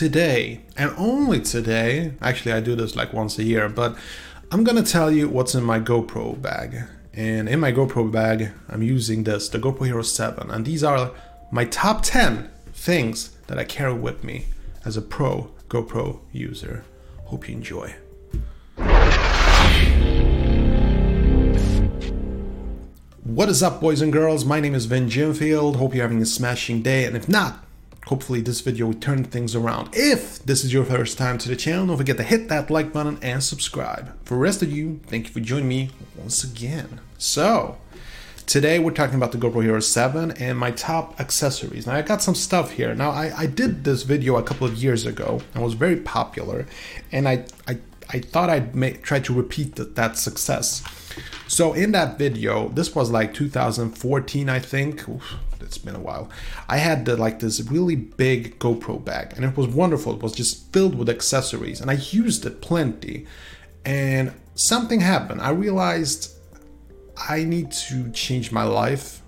today, and only today, actually I do this like once a year, but I'm gonna tell you what's in my GoPro bag. And in my GoPro bag, I'm using this, the GoPro Hero 7, and these are my top 10 things that I carry with me as a pro GoPro user. Hope you enjoy. What is up, boys and girls? My name is Vin Jimfield. Hope you're having a smashing day, and if not, hopefully this video will turn things around. If this is your first time to the channel, don't forget to hit that like button and subscribe. For the rest of you, thank you for joining me once again. So, today we're talking about the GoPro Hero 7 and my top accessories. Now, I got some stuff here. Now, I did this video a couple of years ago. It was very popular, and I thought I'd try to repeat that success. So in that video, this was like 2014, I think. Oof, it's been a while. I had this really big GoPro bag, and it was wonderful. It was just filled with accessories, and I used it plenty. And something happened. I realized I need to change my life,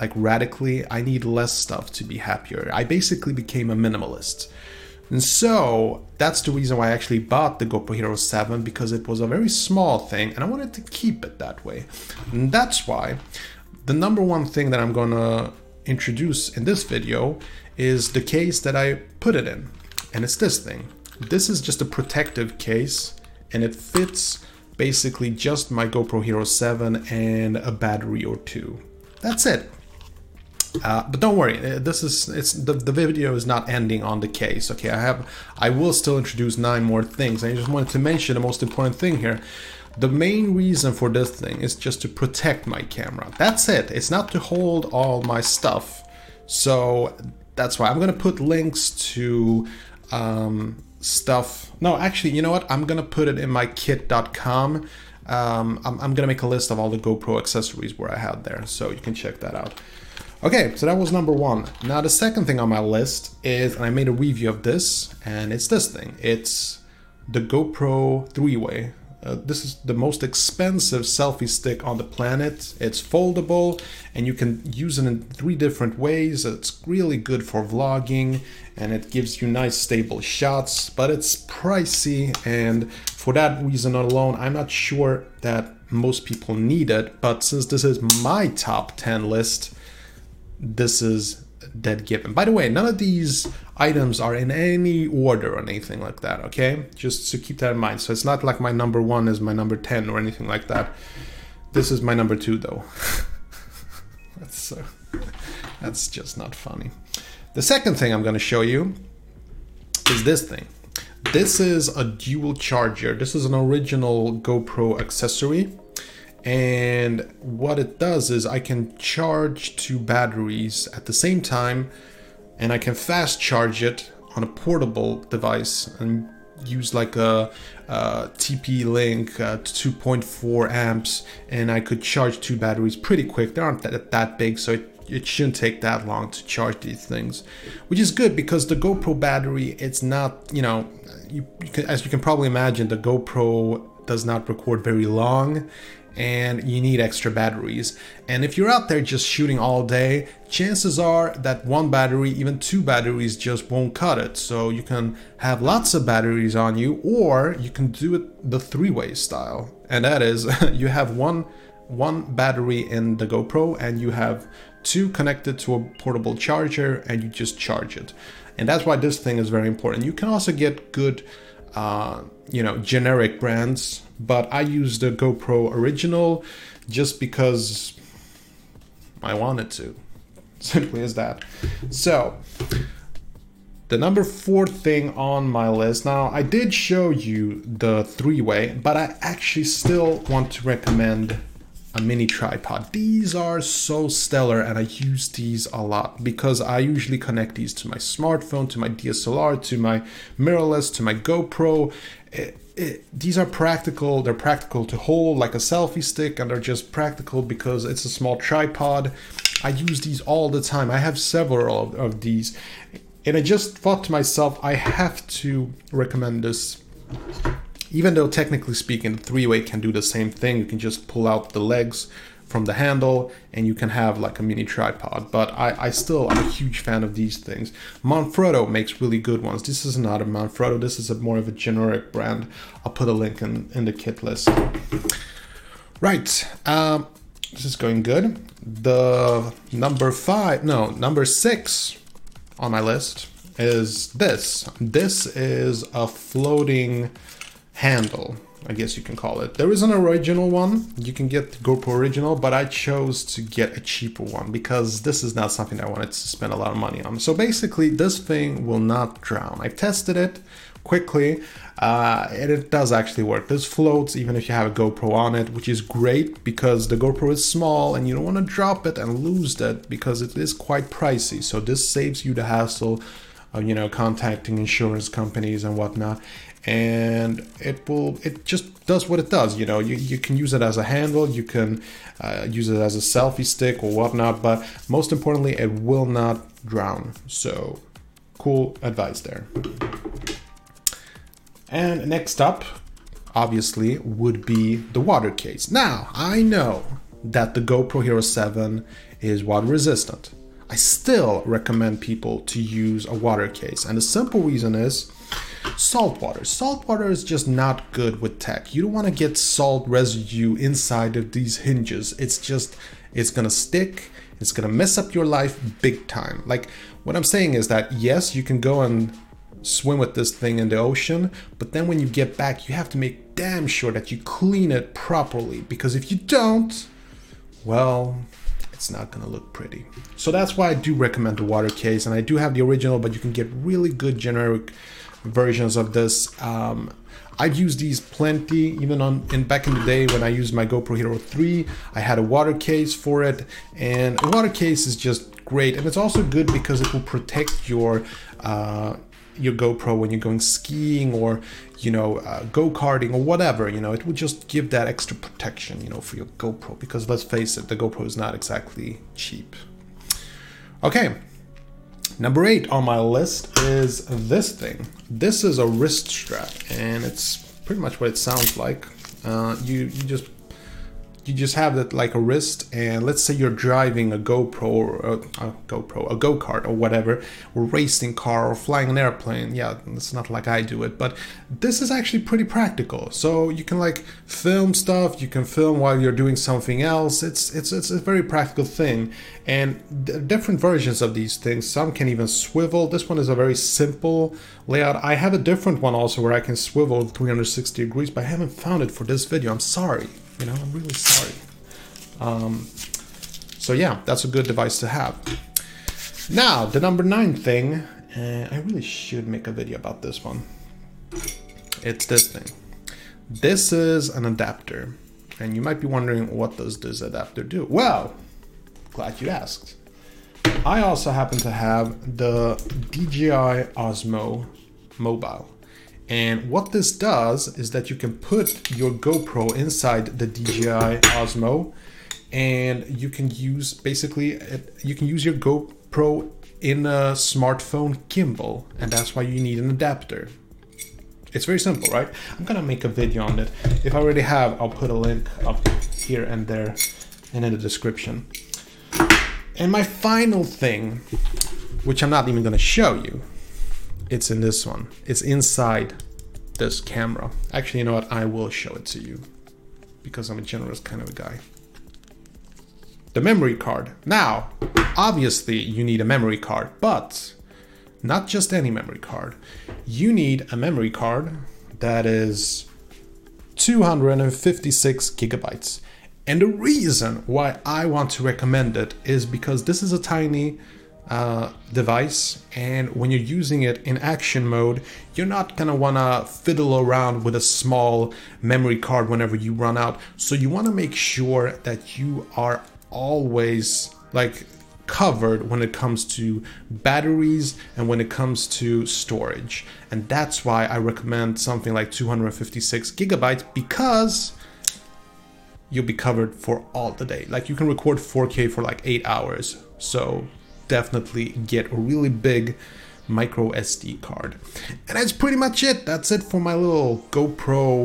like radically. I need less stuff to be happier. I basically became a minimalist. And so that's the reason why I actually bought the GoPro Hero 7, because it was a very small thing and I wanted to keep it that way. And that's why the number one thing that I'm gonna introduce in this video is the case that I put it in. And it's this thing. This is just a protective case, and it fits basically just my GoPro Hero 7 and a battery or two. That's it. But don't worry, the video is not ending on the case, okay? I will still introduce 9 more things. I just wanted to mention the most important thing here. The main reason for this thing is just to protect my camera. That's it. It's not to hold all my stuff. So that's why I'm gonna put links to stuff. No, actually, you know what? I'm gonna put it in my kit.com. I'm gonna make a list of all the GoPro accessories where I had there, so you can check that out. Okay, so that was number one. Now the second thing on my list is, and I made a review of this, and it's this thing. It's the GoPro 3-way. This is the most expensive selfie stick on the planet. It's foldable, and you can use it in 3 different ways. It's really good for vlogging, and it gives you nice stable shots, but it's pricey, and for that reason alone, I'm not sure that most people need it, but since this is my top 10 list, this is dead given. By the way, none of these items are in any order or anything like that, okay? Just to keep that in mind. So it's not like my number 1 is my number 10 or anything like that. This is my number 2 though. That's just not funny. The second thing I'm gonna show you is this thing. This is a dual charger. This is an original GoPro accessory. And what it does is I can charge 2 batteries at the same time, and I can fast charge it on a portable device and use like a TP Link 2.4 amps, and I could charge 2 batteries pretty quick. They aren't that big, so it shouldn't take that long to charge these things, which is good because the GoPro battery, it's not, you know, as you can probably imagine, the GoPro does not record very long, and you need extra batteries. And if you're out there just shooting all day, chances are that 1 battery, even 2 batteries just won't cut it. So you can have lots of batteries on you, or you can do it the 3-way style. And that is, you have one battery in the GoPro, and you have 2 connected to a portable charger, and you just charge it. And that's why this thing is very important. You can also get good you know, generic brands, but I use the GoPro original just because I wanted to. Simply as that. So the number 4 thing on my list. Now I did show you the 3-way, but I actually still want to recommend a mini tripod. These are so stellar, and I use these a lot because I usually connect these to my smartphone, to my DSLR, to my mirrorless, to my GoPro. These are practical. They're practical to hold like a selfie stick, and they're just practical because it's a small tripod. I use these all the time. I have several of these, and I just thought to myself, I have to recommend this. Even though technically speaking, the 3-way can do the same thing, you can just pull out the legs, from the handle, and you can have like a mini tripod. But I still am a huge fan of these things. Manfrotto makes really good ones. This is not a Manfrotto, this is a more of a generic brand. I'll put a link in the kit list. Right, this is going good. The number six on my list is this. This is a floating handle, I guess you can call it. There is an original one, you can get the GoPro original, but I chose to get a cheaper one because this is not something I wanted to spend a lot of money on. So basically this thing will not drown. I tested it quickly and it does actually work. This floats even if you have a GoPro on it, which is great because the GoPro is small and you don't want to drop it and lose that because it is quite pricey. So this saves you the hassle of, you know, contacting insurance companies and whatnot. And it just does what it does, you know. You can use it as a handle, you can use it as a selfie stick or whatnot, but most importantly, it will not drown. So, cool advice there. And next up, obviously, would be the water case. Now, I know that the GoPro Hero 7 is water resistant. I still recommend people to use a water case, and the simple reason is saltwater. Saltwater is just not good with tech. You don't want to get salt residue inside of these hinges. It's gonna stick. It's gonna mess up your life big time. Like, what I'm saying is that yes, you can go and swim with this thing in the ocean, but then when you get back, you have to make damn sure that you clean it properly, because if you don't, well, it's not gonna look pretty. So that's why I do recommend the water case, and I do have the original, but you can get really good generic versions of this. I've used these plenty, even back in the day when I used my GoPro Hero 3, I had a water case for it, and a water case is just great, and it's also good because it will protect your GoPro when you're going skiing or, you know, go-karting or whatever. You know, it will just give that extra protection, you know, for your GoPro, because let's face it, the GoPro is not exactly cheap. Okay. Number 8 on my list is this thing. This is a wrist strap, and it's pretty much what it sounds like. You just have it like a wrist, and let's say you're driving a GoPro or a go-kart or whatever, or racing car or flying an airplane. Yeah, it's not like I do it, but this is actually pretty practical. So you can like film stuff, you can film while you're doing something else. It's a very practical thing. And there are different versions of these things. Some can even swivel. This one is a very simple layout. I have a different one also where I can swivel 360 degrees, but I haven't found it for this video. I'm sorry. You know, I'm really sorry. So yeah, that's a good device to have. Now, the number 9 thing, I really should make a video about this one. It's this thing. This is an adapter. And you might be wondering, what does this adapter do? Well, glad you asked. I also happen to have the DJI Osmo Mobile. And what this does is that you can put your GoPro inside the DJI Osmo, and you can use your GoPro in a smartphone gimbal, and that's why you need an adapter. It's very simple, right? I'm gonna make a video on it. If I already have, I'll put a link up here and there and in the description. And my final thing, which I'm not even gonna show you, it's in this one. It's inside this camera. Actually, you know what? I will show it to you because I'm a generous kind of a guy. The memory card. Now, obviously you need a memory card, but not just any memory card. You need a memory card that is 256 gigabytes. And the reason why I want to recommend it is because this is a tiny device, and when you're using it in action mode, you're not gonna wanna fiddle around with a small memory card whenever you run out. So you wanna make sure that you are always like covered when it comes to batteries and when it comes to storage. And that's why I recommend something like 256 gigabytes, because you'll be covered for all the day. Like, you can record 4K for like 8 hours. So definitely get a really big micro SD card. And that's pretty much it. That's it for my little GoPro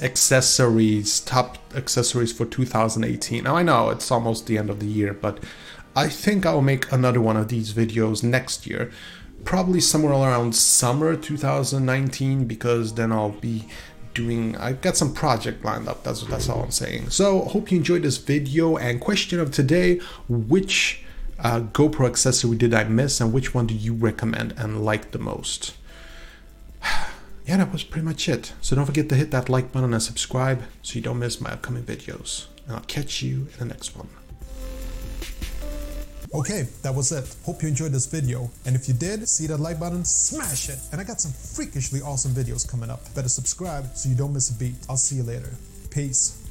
best accessories, top accessories for 2018. Now I know it's almost the end of the year, but I think I'll make another one of these videos next year. Probably somewhere around summer 2019, because then I'll be doing, I've got some project lined up, that's all I'm saying. So hope you enjoyed this video, and question of today: which GoPro accessory did I miss, and which one do you recommend and like the most? Yeah, that was pretty much it. So don't forget to hit that like button and subscribe so you don't miss my upcoming videos, and I'll catch you in the next one. Okay, that was it. Hope you enjoyed this video, and if you did, see that like button, smash it. And I got some freakishly awesome videos coming up. Better subscribe so you don't miss a beat. I'll see you later. Peace.